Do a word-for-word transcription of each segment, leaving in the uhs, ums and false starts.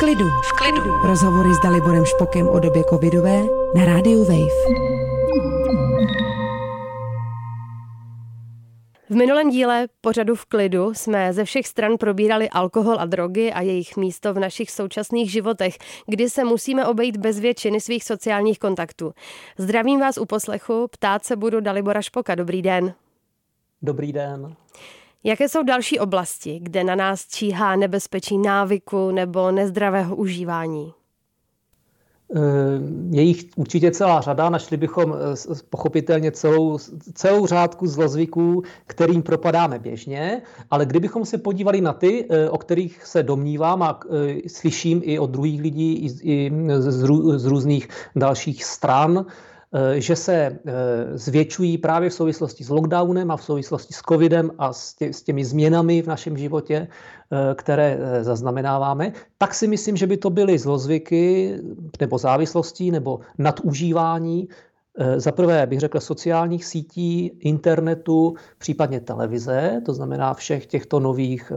klidu. V klidu. Rozhovory s Daliborem Špokem o době covidové na rádiu Wave. V minulém díle pořadu V klidu jsme ze všech stran probírali alkohol a drogy a jejich místo v našich současných životech, kdy se musíme obejít bez většiny svých sociálních kontaktů. Zdravím vás u poslechu, ptát se budu Dalibora Špoka. Dobrý den. Dobrý den. Jaké jsou další oblasti, kde na nás číhá nebezpečí návyku nebo nezdravého užívání? Je jich určitě celá řada, našli bychom pochopitelně celou, celou řádku zlozvyků, kterým propadáme běžně, ale kdybychom se podívali na ty, o kterých se domnívám a slyším i od druhých lidí, i z různých dalších stran, že se zvětšují právě v souvislosti s lockdownem a v souvislosti s covidem a s těmi změnami v našem životě, které zaznamenáváme, tak si myslím, že by to byly zlozvyky nebo závislosti nebo nadužívání, za prvé bych řekl sociálních sítí, internetu, případně televize, to znamená všech těchto nových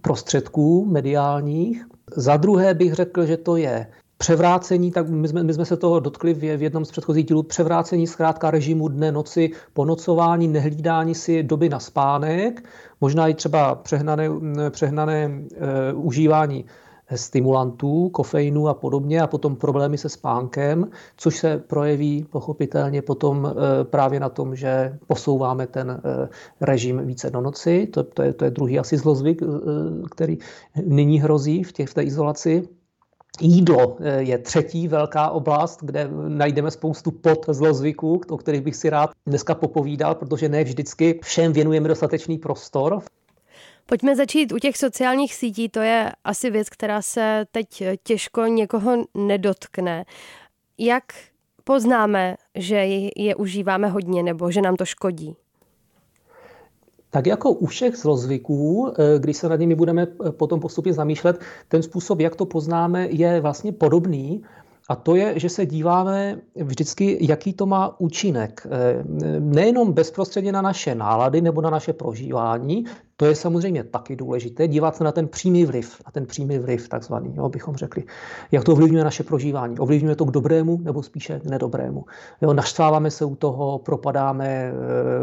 prostředků mediálních. Za druhé bych řekl, že to je převrácení, tak my jsme, my jsme se toho dotkli v jednom z předchozích dílů, převrácení zkrátka režimu dne, noci, ponocování, nehlídání si doby na spánek, možná i třeba přehnané, přehnané e, užívání stimulantů, kofeinu a podobně a potom problémy se spánkem, což se projeví pochopitelně potom e, právě na tom, že posouváme ten e, režim více do noci. To, to, je, to je druhý asi zlozvyk, e, který nyní hrozí v, těch, v té izolaci. Jídlo je třetí velká oblast, kde najdeme spoustu pod zlozvyků, o kterých bych si rád dneska popovídal, protože ne vždycky všem věnujeme dostatečný prostor. Pojďme začít u těch sociálních sítí, to je asi věc, která se teď těžko někoho nedotkne. Jak poznáme, že je užíváme hodně nebo že nám to škodí? Tak jako u všech zlozvyků, když se nad nimi budeme potom postupně zamýšlet, ten způsob, jak to poznáme, je vlastně podobný. A to je, že se díváme vždycky, jaký to má účinek. Nejenom bezprostředně na naše nálady nebo na naše prožívání, to je samozřejmě taky důležité, dívat se na ten přímý vliv, na ten přímý vliv takzvaný, jo, bychom řekli. Jak to ovlivňuje naše prožívání? Ovlivňuje to k dobrému nebo spíše k nedobrému? Jo, naštváváme se u toho, propadáme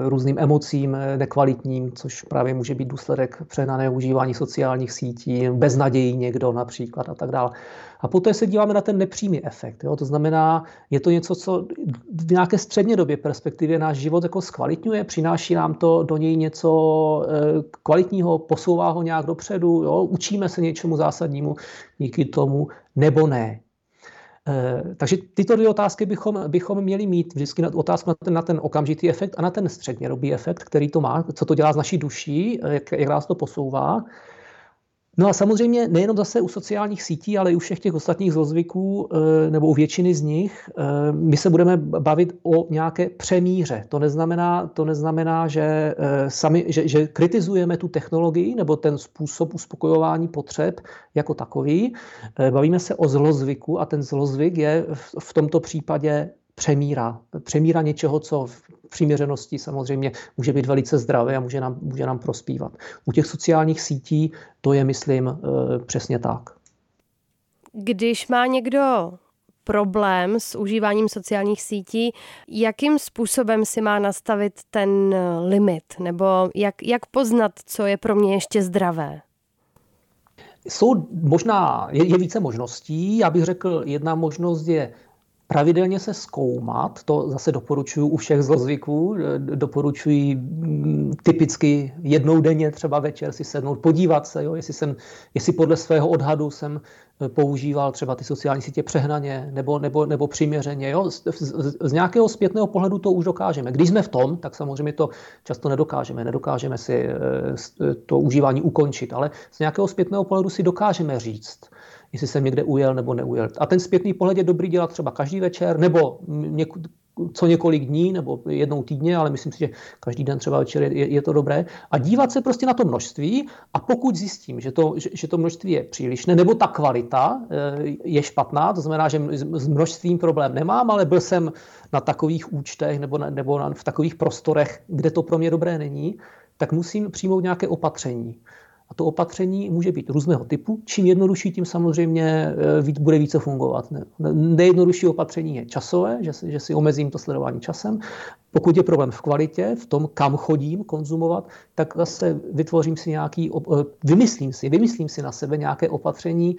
různým emocím nekvalitním, což právě může být důsledek přehnaného užívání sociálních sítí, beznadějí někdo například a tak dále. A poté se díváme na ten nepřímý efekt. Jo? To znamená, je to něco, co v nějaké střednědobě perspektivě náš život jako zkvalitňuje, přináší nám to do něj něco kvalitního, posouvá ho nějak dopředu, jo? Učíme se něčemu zásadnímu díky tomu, nebo ne. Takže tyto dvě otázky bychom, bychom měli mít vždycky na otázku na ten, na ten okamžitý efekt a na ten střednědobý efekt, který to má, co to dělá z naší duší, jak, jak nás to posouvá. No a samozřejmě nejenom zase u sociálních sítí, ale i u všech těch ostatních zlozvyků nebo u většiny z nich, my se budeme bavit o nějaké přemíře. To neznamená, to neznamená že, sami, že, že kritizujeme tu technologii nebo ten způsob uspokojování potřeb jako takový. Bavíme se o zlozvyku a ten zlozvyk je v tomto případě přemíra. Přemíra něčeho, co v přiměřenosti samozřejmě může být velice zdravé a může nám, může nám prospívat. U těch sociálních sítí to je, myslím, přesně tak. Když má někdo problém s užíváním sociálních sítí, jakým způsobem si má nastavit ten limit? Nebo jak, jak poznat, co je pro mě ještě zdravé? Jsou možná, je, je více možností. Já bych řekl, jedna možnost je pravidelně se zkoumat, to zase doporučuji u všech zlozvyků, doporučuji typicky jednou denně třeba večer si sednout, podívat se, jo, jestli, jsem, jestli podle svého odhadu jsem používal třeba ty sociální sítě přehnaně nebo, nebo, nebo přiměřeně. Jo. Z, z, z nějakého zpětného pohledu to už dokážeme. Když jsme v tom, tak samozřejmě to často nedokážeme. Nedokážeme si to užívání ukončit, ale z nějakého zpětného pohledu si dokážeme říct, jestli jsem někde ujel nebo neujel. A ten zpětný pohled je dobrý dělat třeba každý večer nebo něk- co několik dní nebo jednou týdně, ale myslím si, že každý den třeba večer je, je to dobré. A dívat se prostě na to množství a pokud zjistím, že to, že, že to množství je přílišné nebo ta kvalita je špatná, to znamená, že s množstvím problém nemám, ale byl jsem na takových účtech nebo, na, nebo na, v takových prostorech, kde to pro mě dobré není, tak musím přijmout nějaké opatření. A to opatření může být různého typu. Čím jednodušší, tím samozřejmě bude více fungovat. Nejjednodušší opatření je časové, že si, že si omezím to sledování časem. Pokud je problém v kvalitě, v tom, kam chodím konzumovat, tak zase vytvořím si nějaký, vymyslím si, vymyslím si na sebe nějaké opatření,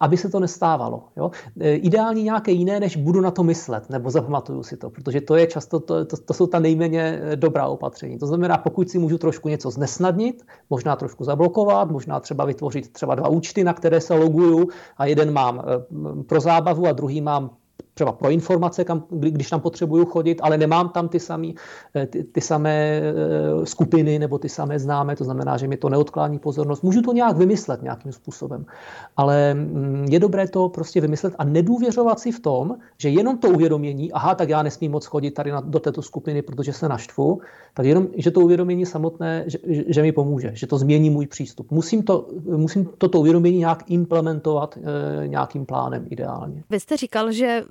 aby se to nestávalo. Jo? Ideální nějaké jiné, než budu na to myslet, nebo zapamatuju si to, protože to je často, to, to, to jsou ta nejméně dobrá opatření. To znamená, pokud si můžu trošku něco znesnadnit, možná trošku zablokovat, možná třeba vytvořit třeba dva účty, na které se loguju a jeden mám pro zábavu a druhý mám třeba pro informace, kam, když tam potřebuju chodit, ale nemám tam ty, samý, ty, ty samé skupiny nebo ty samé známé, to znamená, že mi to neodklání pozornost. Můžu to nějak vymyslet nějakým způsobem, ale je dobré to prostě vymyslet a nedůvěřovat si v tom, že jenom to uvědomění, aha, tak já nesmím moc chodit tady na, do této skupiny, protože se naštvu, tak jenom, že to uvědomění samotné, že, že mi pomůže, že to změní můj přístup. Musím, to, musím toto uvědomění nějak implementovat e, nějakým plánem ideálně. Vy jste říkal, že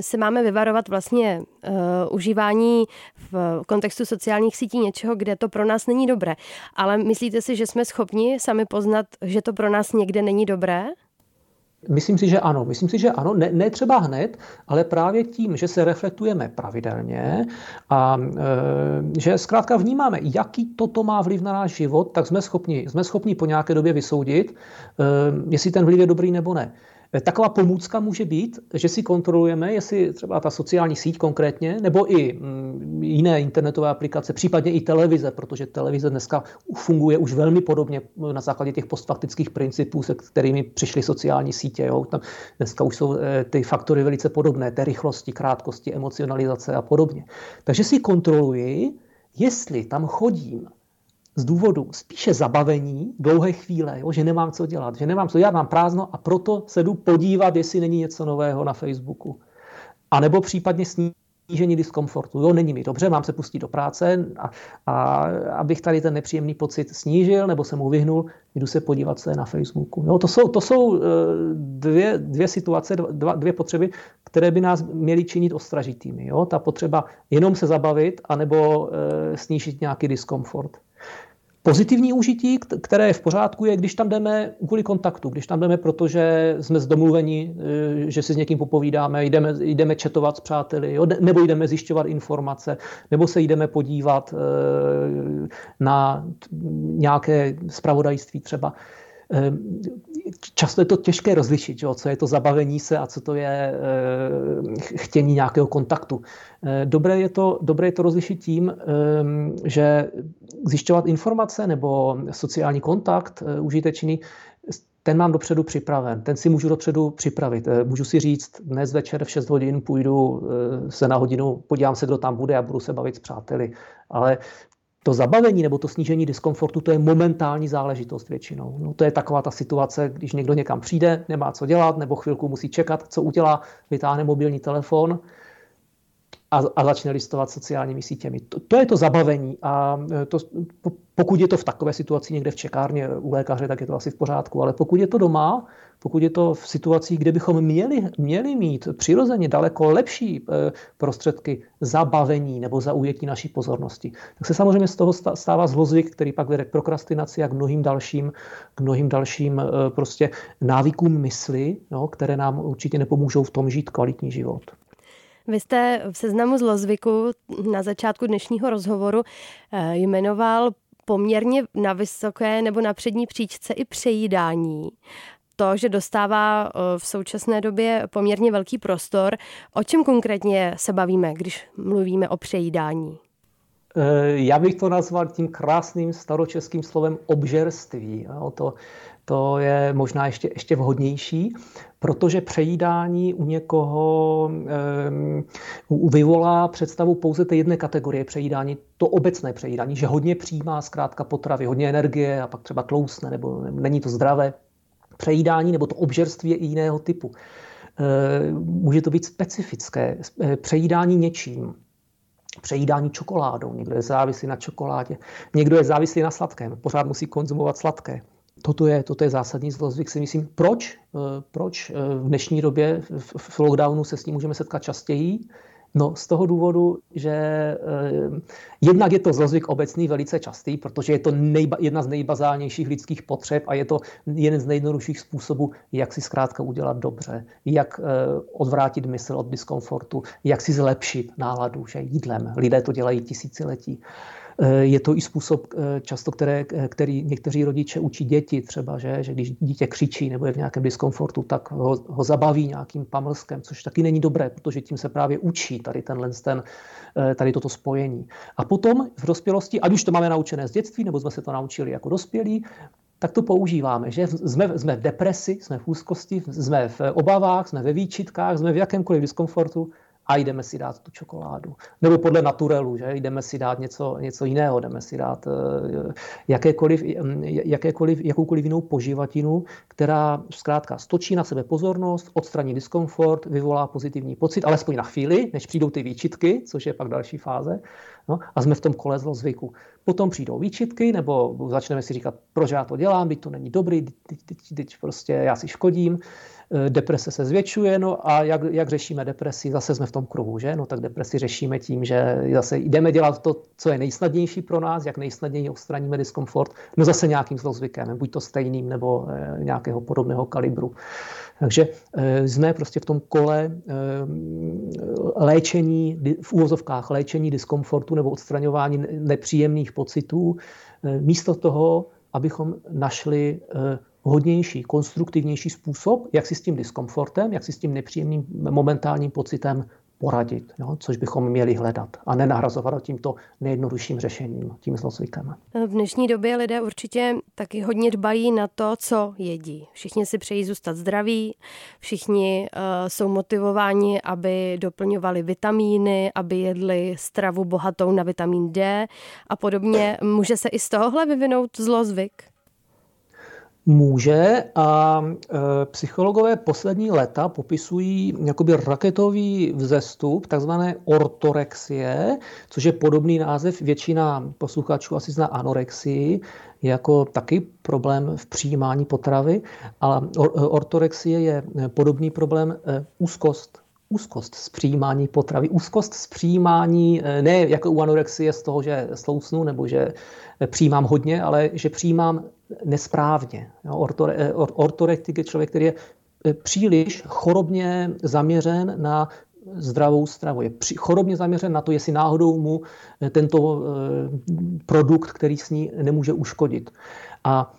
se máme vyvarovat vlastně uh, užívání v kontextu sociálních sítí něčeho, kde to pro nás není dobré. Ale myslíte si, že jsme schopni sami poznat, že to pro nás někde není dobré? Myslím si, že ano. Myslím si, že ano. Ne, ne třeba hned, ale právě tím, že se reflektujeme pravidelně a e, že zkrátka vnímáme, jaký toto má vliv na náš život, tak jsme schopni, jsme schopni po nějaké době vysoudit, e, jestli ten vliv je dobrý nebo ne. Taková pomůcka může být, že si kontrolujeme, jestli třeba ta sociální síť konkrétně, nebo i jiné internetové aplikace, případně i televize, protože televize dneska funguje už velmi podobně na základě těch postfaktických principů, se kterými přišly sociální sítě. Jo. Tam dneska už jsou ty faktory velice podobné, té rychlosti, krátkosti, emocionalizace a podobně. Takže si kontroluji, jestli tam chodím z důvodu spíše zabavení, dlouhé chvíle, jo, že nemám co dělat, že nemám co dělat, mám prázdno a proto se jdu podívat, jestli není něco nového na Facebooku. A nebo případně snížení diskomfortu. Jo, není mi dobře, mám se pustit do práce a, a abych tady ten nepříjemný pocit snížil nebo se mu vyhnul, jdu se podívat, co je na Facebooku. Jo, to jsou, to jsou dvě, dvě situace, dva, dvě potřeby, které by nás měly činit ostražitými. Jo? Ta potřeba jenom se zabavit anebo e, snížit nějaký diskomfort. Pozitivní užití, které je v pořádku, je, když tam jdeme kvůli kontaktu, když tam jdeme, protože jsme domluveni, že si s někým popovídáme, jdeme, jdeme chatovat s přáteli, jo? Nebo jdeme zjišťovat informace, nebo se jdeme podívat na nějaké zpravodajství třeba. Často je to těžké rozlišit, jo? Co je to zabavení se a co to je chtění nějakého kontaktu. Dobré je to, dobré je to rozlišit tím, že zjišťovat informace nebo sociální kontakt užitečný, ten mám dopředu připraven, ten si můžu dopředu připravit. Můžu si říct, dnes večer v šest hodin půjdu se na hodinu, podívám se, kdo tam bude a budu se bavit s přáteli. Ale to zabavení nebo to snížení diskomfortu, to je momentální záležitost většinou. No, to je taková ta situace, když někdo někam přijde, nemá co dělat, nebo chvilku musí čekat, co udělá, vytáhne mobilní telefon a, a začne listovat sociálními sítěmi. To, to je to zabavení a to, pokud je to v takové situaci někde v čekárně u lékaře, tak je to asi v pořádku, ale pokud je to doma, pokud je to v situacích, kde bychom měli, měli mít přirozeně daleko lepší prostředky zabavení nebo zaujetí naší pozornosti, tak se samozřejmě z toho stává zlozvyk, který pak vede k prokrastinaci a k mnohým dalším, k mnohým dalším prostě návykům mysli, no, které nám určitě nepomůžou v tom žít kvalitní život. Vy jste v seznamu zlozvyku na začátku dnešního rozhovoru jmenoval poměrně na vysoké nebo na přední příčce i přejídání. To, že dostává v současné době poměrně velký prostor. O čem konkrétně se bavíme, když mluvíme o přejídání? Já bych to nazval tím krásným staročeským slovem obžerství. To, to je možná ještě, ještě vhodnější, protože přejídání u někoho um, vyvolá představu pouze té jedné kategorie přejídání, to obecné přejídání, že hodně přijímá zkrátka potravy, hodně energie a pak třeba tloustne, nebo není to zdravé. Přejídání nebo to obžerství je jiného typu. Může to být specifické, přejídání něčím. Přejídání čokoládou, někdo je závislý na čokoládě, někdo je závislý na sladkém, pořád musí konzumovat sladké. Toto je, toto je zásadní zlozvyk, si myslím, proč, proč v dnešní době v lockdownu se s ním můžeme setkat častěji, No z toho důvodu, že eh, jednak je to zlozvyk obecný velice častý, protože je to nejba, jedna z nejbazálnějších lidských potřeb a je to jeden z nejjednodušších způsobů, jak si zkrátka udělat dobře, jak eh, odvrátit mysl od diskomfortu, jak si zlepšit náladu, že jídlem. Lidé to dělají tisíciletí. Je to i způsob často, které, který někteří rodiče učí děti třeba, že, že když dítě křičí nebo je v nějakém diskomfortu, tak ho, ho zabaví nějakým pamlskem, což taky není dobré, protože tím se právě učí tady, tenhle, ten, tady toto spojení. A potom v dospělosti, ať už to máme naučené z dětství, nebo jsme se to naučili jako dospělí, tak to používáme, že jsme, jsme v depresi, jsme v úzkosti, jsme v obavách, jsme ve výčitkách, jsme v jakémkoliv diskomfortu, a jdeme si dát tu čokoládu. Nebo podle naturelu, že jdeme si dát něco, něco jiného, jdeme si dát jakékoliv, jakékoliv, jakoukoliv jinou poživatinu, která zkrátka stočí na sebe pozornost, odstraní diskomfort, vyvolá pozitivní pocit, alespoň na chvíli, než přijdou ty výčitky, což je pak další fáze, no, a jsme v tom kole zlozvyku. Potom přijdou výčitky, nebo začneme si říkat, proč já to dělám, teď to není dobrý, teď, teď, teď prostě já si škodím. Deprese se zvětšuje, no a jak, jak řešíme depresi, zase jsme v tom kruhu, že? No tak depresi řešíme tím, že zase jdeme dělat to, co je nejsnadnější pro nás, jak nejsnadněji odstraníme diskomfort, no zase nějakým zlozvykem, buď to stejným nebo nějakého podobného kalibru. Takže jsme prostě v tom kole léčení, v úvozovkách léčení diskomfortu nebo odstraňování nepříjemných pocitů, místo toho, abychom našli hodnější, konstruktivnější způsob, jak si s tím diskomfortem, jak si s tím nepříjemným momentálním pocitem poradit, jo, což bychom měli hledat a nenahrazovat tímto nejjednodušším řešením, tím zlozvykem. V dnešní době lidé určitě taky hodně dbají na to, co jedí. Všichni si přejí zůstat zdraví, všichni uh, jsou motivováni, aby doplňovali vitamíny, aby jedli stravu bohatou na vitamin D a podobně. Může se i z tohohle vyvinout zlozvyk? Může a psychologové poslední léta popisují jakoby raketový vzestup takzvané ortorexie, což je podobný název, většina posluchačů asi zná anorexii, jako taky problém v přijímání potravy, ale ortorexie je podobný problém úzkost. Úzkost z přijímání potravy, úzkost z přijímání, ne jako u anorexie z toho, že slousnu nebo že přijímám hodně, ale že přijímám nesprávně. Ortorexik je člověk, který je příliš chorobně zaměřen na zdravou stravu. Je chorobně zaměřen na to, jestli náhodou mu tento produkt, který sní, nemůže uškodit. A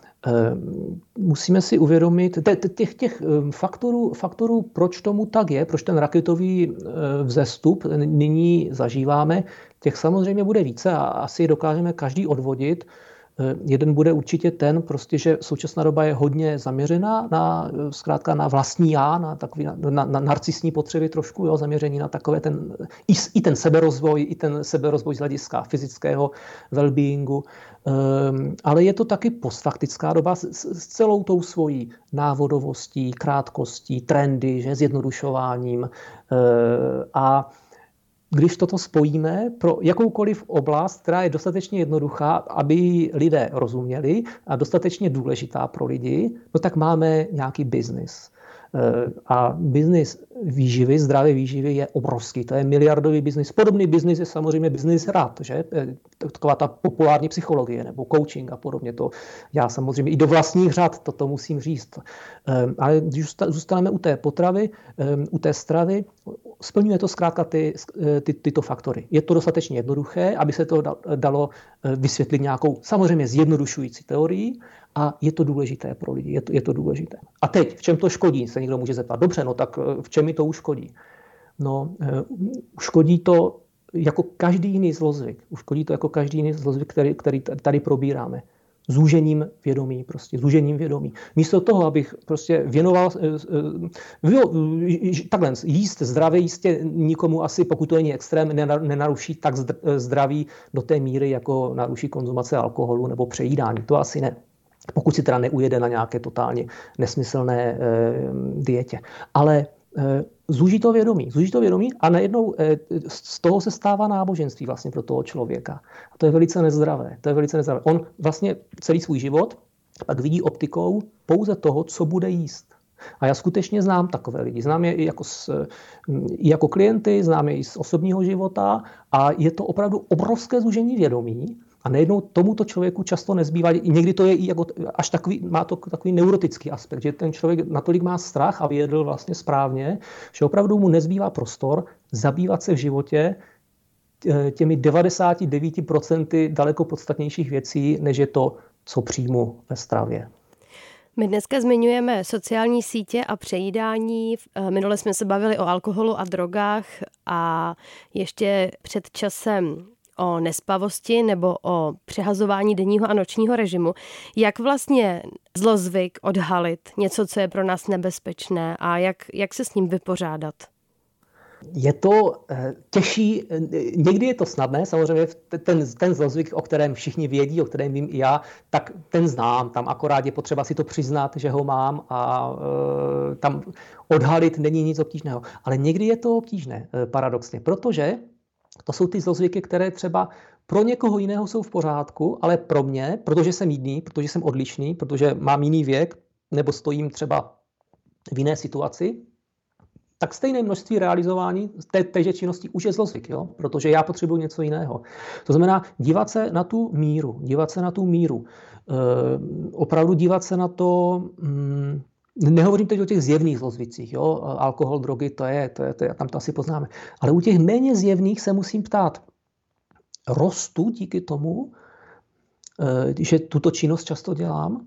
musíme si uvědomit, těch, těch faktorů, faktorů, proč tomu tak je, proč ten raketový vzestup nyní zažíváme, těch samozřejmě bude více a asi dokážeme každý odvodit. Jeden bude určitě ten, prostě, že současná doba je hodně zaměřená na, zkrátka na vlastní já, na, takový, na, na narcisní potřeby trošku, jo, zaměření na takové ten, i, i ten seberozvoj, i ten seberozvoj z hlediska fyzického wellbeingu. Um, ale je to taky postfaktická doba s, s celou tou svojí návodovostí, krátkostí, trendy, že, zjednodušováním uh, a když toto spojíme pro jakoukoliv oblast, která je dostatečně jednoduchá, aby lidé rozuměli a dostatečně důležitá pro lidi, no tak máme nějaký biznis. A biznis výživy, zdravé výživy je obrovský, to je miliardový biznis. Podobný biznis je samozřejmě biznis rad, že? Taková ta populární psychologie nebo coaching a podobně. To já samozřejmě i do vlastních řad toto musím říct. Ale když zůstaneme u té potravy, u té stravy, splňuje to zkrátka ty, ty, tyto faktory. Je to dostatečně jednoduché, aby se to dalo vysvětlit nějakou samozřejmě zjednodušující teorií, a je to důležité pro lidi, je to, je to důležité. A teď, v čem to škodí, se někdo může zeptat. Dobře, no tak v čem mi to uškodí? No, škodí to jako každý jiný zlozvyk. Škodí to jako každý jiný zlozvyk, který, který tady probíráme. Zúžením vědomí, prostě zúžením vědomí. Místo toho, abych prostě věnoval, takhle jíst zdravě, jistě nikomu asi, pokud to není extrém, nenaruší tak zdraví do té míry, jako naruší konzumace alkoholu nebo přejídání. To asi ne. Pokud si teda neujede na nějaké totálně nesmyslné e, dietě. Ale e, zúží to vědomí, zúží to vědomí a najednou e, z toho se stává náboženství vlastně pro toho člověka. A to je velice nezdravé, to je velice nezdravé. On vlastně celý svůj život pak vidí optikou pouze toho, co bude jíst. A já skutečně znám takové lidi. Znám je i jako, s, i jako klienty, znám je i z osobního života a je to opravdu obrovské zúžení vědomí a nejednou tomuto člověku často nezbývá. Někdy to je i jako až takový, má to takový neurotický aspekt, že ten člověk natolik má strach a vyjedl vlastně správně, že opravdu mu nezbývá prostor zabývat se v životě těmi devadesát devět procent daleko podstatnějších věcí, než je to, co přijmu ve stravě. My dneska zmiňujeme sociální sítě a přejídání. Minule jsme se bavili o alkoholu a drogách a ještě před časem o nespavosti nebo o přehazování denního a nočního režimu. Jak vlastně zlozvyk odhalit, něco, co je pro nás nebezpečné a jak, jak se s ním vypořádat? Je to těžší, někdy je to snadné, samozřejmě ten, ten zlozvyk, o kterém všichni vědí, o kterém vím i já, tak ten znám, tam akorát je potřeba si to přiznat, že ho mám a e, tam odhalit není nic obtížného. Ale někdy je to obtížné, paradoxně, protože to jsou ty zlozvyky, které třeba pro někoho jiného jsou v pořádku, ale pro mě, protože jsem jiný, protože jsem odlišný, protože mám jiný věk nebo stojím třeba v jiné situaci, tak stejné množství realizování té, téže činnosti už je zlozvyk, jo? Protože já potřebuji něco jiného. To znamená dívat se na tu míru, dívat se na tu míru, e, opravdu dívat se na to, mm, nehovořím teď o těch zjevných zlozvicích, jo? Alkohol, drogy, to je, to je, to je, tam to asi poznáme, ale u těch méně zjevných se musím ptát, rostu díky tomu, e, že tuto činnost často dělám,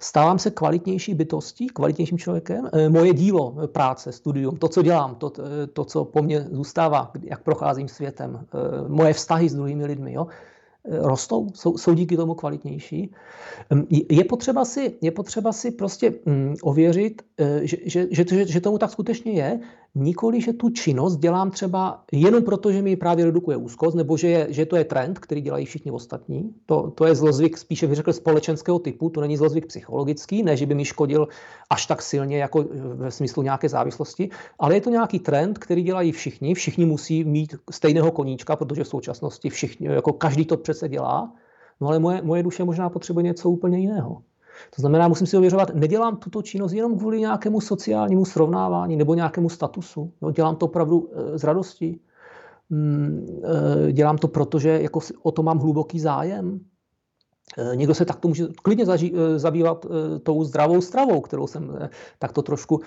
stávám se kvalitnější bytostí, kvalitnějším člověkem. Moje dílo, práce, studium, to, co dělám, to, to co po mně zůstává, jak procházím světem, moje vztahy s druhými lidmi, jo, rostou, jsou, jsou díky tomu kvalitnější. Je potřeba si, je potřeba si prostě ověřit, že, že, že, že tomu tak skutečně je, nikoli, že tu činnost dělám třeba jenom proto, že mi právě redukuje úzkost, nebo že, je, že to je trend, který dělají všichni ostatní. To, to je zlozvyk spíše, bych řekl, společenského typu, to není zlozvyk psychologický, ne, že by mi škodil až tak silně, jako ve smyslu nějaké závislosti, ale je to nějaký trend, který dělají všichni, všichni musí mít stejného koníčka, protože v současnosti všichni, jako každý to přece dělá, no ale moje, moje duše možná potřebuje něco úplně jiného. To znamená, musím si ověřovat, nedělám tuto činnost jenom kvůli nějakému sociálnímu srovnávání nebo nějakému statusu. Jo, dělám to opravdu z radosti. Dělám to proto, že jako o to mám hluboký zájem. Někdo se takto může klidně zaží, zabývat tou zdravou stravou, kterou jsem takto trošku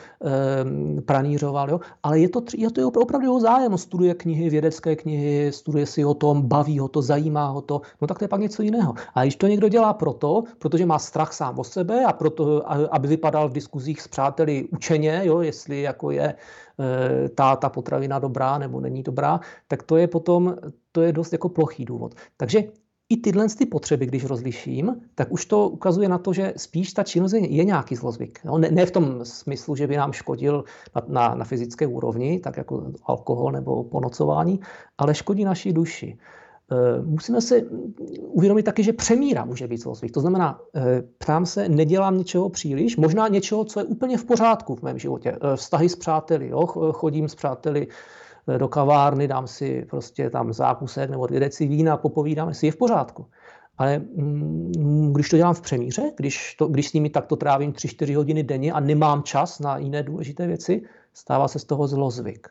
pranířoval. Jo? Ale je to, je to opravdu jeho zájem. Studuje knihy, vědecké knihy, studuje si o tom, baví ho to, zajímá ho to. No tak to je pak něco jiného. A když to někdo dělá proto, protože má strach sám o sebe a proto, aby vypadal v diskuzích s přáteli učeně, jo? Jestli jako je ta, ta potravina dobrá nebo není dobrá, tak to je potom to je dost jako plochý důvod. Takže i tyhle ty potřeby, když rozliším, tak už to ukazuje na to, že spíš ta činnost je nějaký zlozvyk. No, ne, ne v tom smyslu, že by nám škodil na, na, na fyzické úrovni, tak jako alkohol nebo ponocování, ale škodí naší duši. E, musíme si uvědomit taky, že přemíra může být zlozvyk. To znamená, e, ptám se, nedělám něčeho příliš, možná něčeho, co je úplně v pořádku v mém životě. E, vztahy s přáteli, jo? Chodím s přáteli do kavárny, dám si prostě tam zákusek nebo dvě deci vína, popovídáme si, je v pořádku. Ale mm, když to dělám v přemíře, když, to, když s nimi takto trávím tři čtyři hodiny denně a nemám čas na jiné důležité věci, stává se z toho zlozvyk.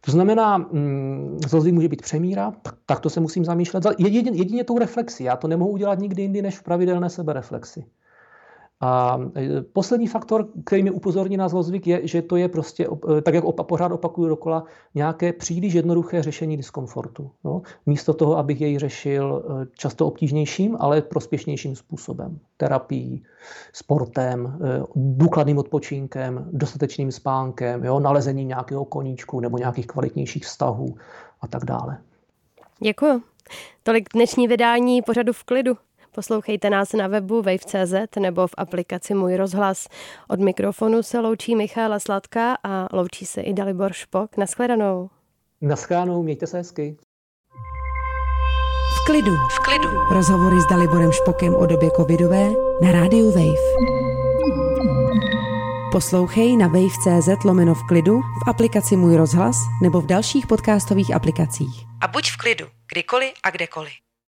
To znamená, mm, zlozvyk může být přemíra, tak, tak to se musím zamýšlet. Jedině, jedině tou reflexí, já to nemohu udělat nikdy jindy než v pravidelné sebereflexi. A poslední faktor, který mi upozorní na zlozvyk, je, že to je prostě, tak jak opa, pořád opakuju dokola, nějaké příliš jednoduché řešení diskomfortu. No? Místo toho, abych jej řešil často obtížnějším, ale prospěšnějším způsobem. Terapií, sportem, důkladným odpočinkem, dostatečným spánkem, jo? Nalezením nějakého koníčku nebo nějakých kvalitnějších vztahů a tak dále. Děkuju. Tolik dnešní vydání pořadu V klidu. Poslouchejte nás na webu wave tečka cz nebo v aplikaci Můj rozhlas. Od mikrofonu se loučí Michála Sladká a loučí se i Dalibor Špok. Naschledanou. Naschledanou, mějte se hezky. V klidu. V klidu. Rozhovory s Daliborem Špokem o době covidové na rádiu Wave. Poslouchej na wave tečka cz lomeno v klidu, v aplikaci Můj rozhlas nebo v dalších podcastových aplikacích. A buď v klidu, kdykoliv a kdekoliv.